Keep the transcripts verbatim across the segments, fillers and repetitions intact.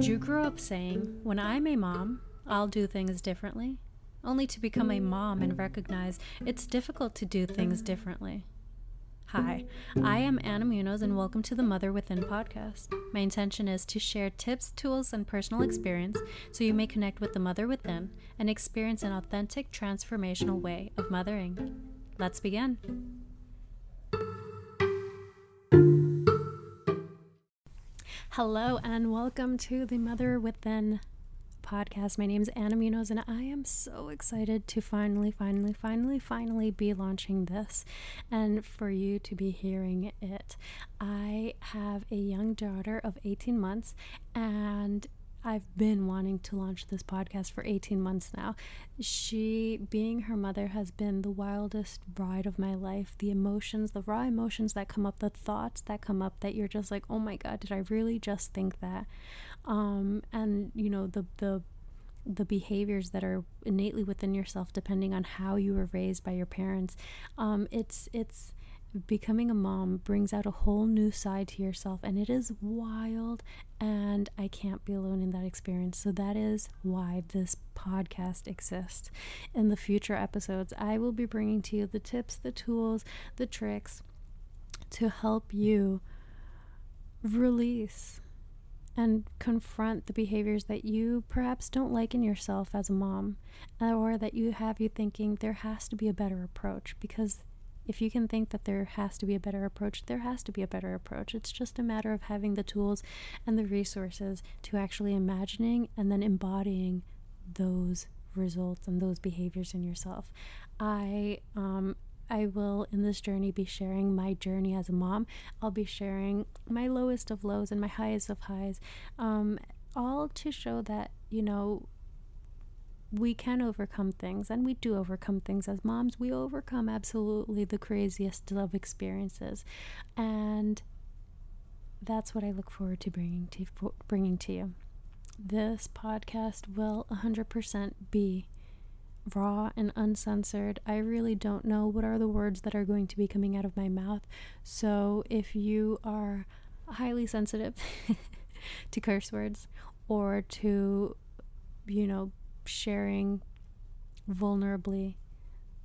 Did you grow up saying, when I'm a mom, I'll do things differently? Only to become a mom and recognize it's difficult to do things differently. Hi, I am Anna Munoz and welcome to the Mother Within podcast. My intention is to share tips, tools, and personal experience so you may connect with the Mother Within and experience an authentic, transformational way of mothering. Let's begin. Hello and welcome to the Mother Within podcast. My name is Anna Munoz and I am so excited to finally, finally, finally, finally be launching this and for you to be hearing it. I have a young daughter of eighteen months and I've been wanting to launch this podcast for eighteen months now. She, being her mother, has been the wildest ride of my life. The emotions, the raw emotions that come up, the thoughts that come up that you're just like, oh my God, did I really just think that? Um, and, you know, the, the, the behaviors that are innately within yourself, depending on how you were raised by your parents. Um, it's, it's, Becoming a mom brings out a whole new side to yourself, and it is wild, and I can't be alone in that experience. So that is why this podcast exists. In the future episodes, I will be bringing to you the tips, the tools, the tricks to help you release and confront the behaviors that you perhaps don't like in yourself as a mom, or that you have you thinking there has to be a better approach, because if you can think that there has to be a better approach, there has to be a better approach. It's just a matter of having the tools and the resources to actually imagining and then embodying those results and those behaviors in yourself. I, um, I will, in this journey, be sharing my journey as a mom. I'll be sharing my lowest of lows and my highest of highs, um, all to show that, you know, we can overcome things, and we do overcome things as moms. We overcome absolutely the craziest of experiences, and that's what I look forward to bringing to bringing to you. This podcast will one hundred percent be raw and uncensored. I really don't know what are the words that are going to be coming out of my mouth, so if you are highly sensitive to curse words or to, you know, sharing vulnerably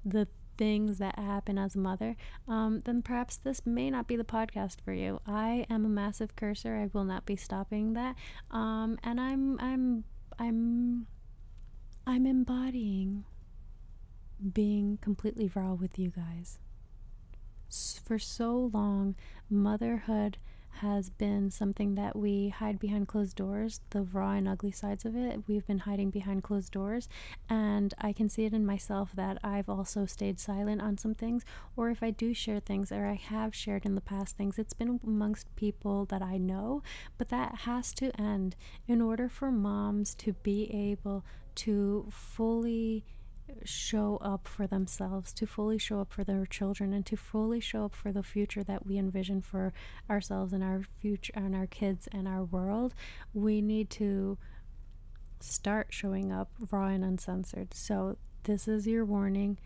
the things that happen as a mother, um, then perhaps this may not be the podcast for you. I am a massive cursor. I will not be stopping that. Um, and I'm, I'm, I'm, I'm embodying being completely raw with you guys. For so long, motherhood has been something that we hide behind closed doors, the raw and ugly sides of it. We've been hiding behind closed doors, and I can see it in myself that I've also stayed silent on some things, or if I do share things, or I have shared in the past things, it's been amongst people that I know. But that has to end in order for moms to be able to fully show up for themselves, to fully show up for their children, and to fully show up for the future that we envision for ourselves and our future and our kids and our world. We need to start showing up raw and uncensored. So this is your warning.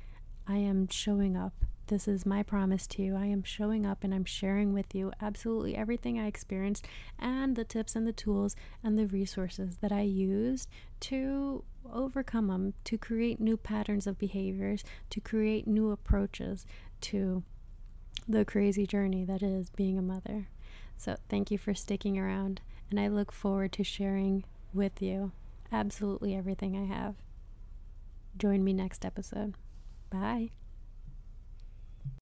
I am showing up. This is my promise to you. I am showing up and I'm sharing with you absolutely everything I experienced and the tips and the tools and the resources that I used to overcome them, to create new patterns of behaviors, to create new approaches to the crazy journey that is being a mother. So thank you for sticking around, and I look forward to sharing with you absolutely everything I have. Join me next episode. Bye.